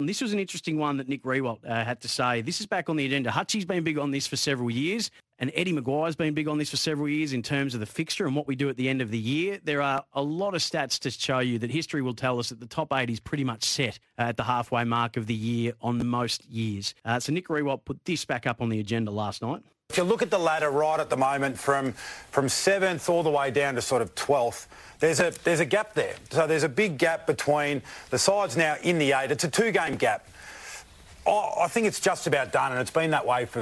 This was an interesting one that Nick Riewoldt had to say. This is back on the agenda. Hutchie's been big on this for several years, and Eddie Maguire's been big on this for several years in terms of the fixture and what we do at the end of the year. There are a lot of stats to show you that history will tell us that the top eight is pretty much set at the halfway mark of the year on most years. So Nick Riewoldt put this back up on the agenda last night. If you look at the ladder right at the moment from 7th all the way down to sort of 12th, there's a gap there. So there's a big gap between the sides now in the 8. It's a two-game gap. I think it's just about done, and it's been that way for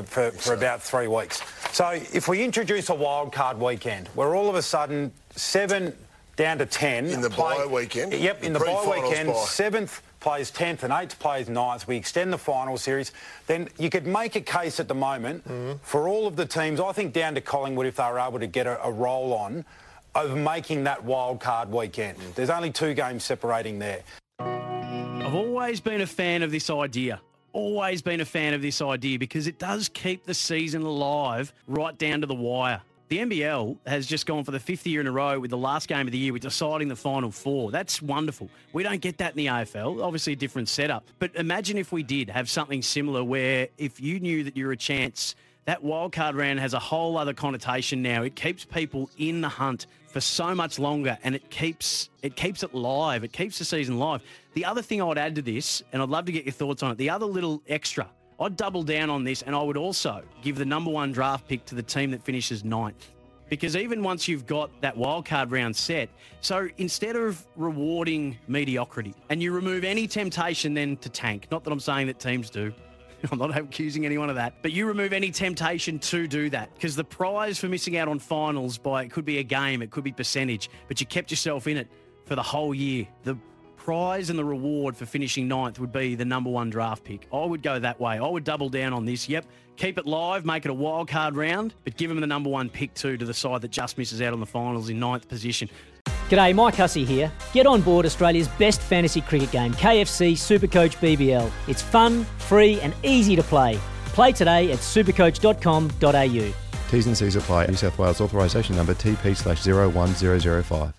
about 3 weeks. So if we introduce a wild card weekend, where all of a sudden 7 down to 10... In the bye weekend? Yep, in the bye weekend, 7th plays 10th and 8th plays 9th. We extend the final series. Then you could make a case at the moment for all of the teams, I think down to Collingwood, if they were able to get a roll on, of making that wild card weekend. There's only 2 games separating there. I've always been a fan of this idea. Always been a fan of this idea because it does keep the season alive right down to the wire. The NBL has just gone for the 5th year in a row with the last game of the year with deciding the final 4. That's wonderful. We don't get that in the AFL. Obviously a different setup. But imagine if we did have something similar where if you knew that you're a chance, that wildcard round has a whole other connotation now. It keeps people in the hunt for so much longer, and it keeps it live. It keeps the season live. The other thing I would add to this, and I'd love to get your thoughts on it, the other little extra, I'd double down on this, and I would also give the #1 draft pick to the team that finishes 9th. Because even once you've got that wildcard round set, so instead of rewarding mediocrity, and you remove any temptation then to tank, not that I'm saying that teams do, I'm not accusing anyone of that, but you remove any temptation to do that, because the prize for missing out on finals by, it could be a game, it could be percentage, but you kept yourself in it for the whole year. The prize and the reward for finishing 9th would be the #1 draft pick. I would go that way. I would double down on this. Yep, keep it live, make it a wild card round, but give them the #1 pick too to the side that just misses out on the finals in 9th position. G'day, Mike Hussey here. Get on board Australia's best fantasy cricket game, KFC Supercoach BBL. It's fun, free and easy to play. Play today at supercoach.com.au. T's and C's apply. New South Wales authorisation number TP/01005.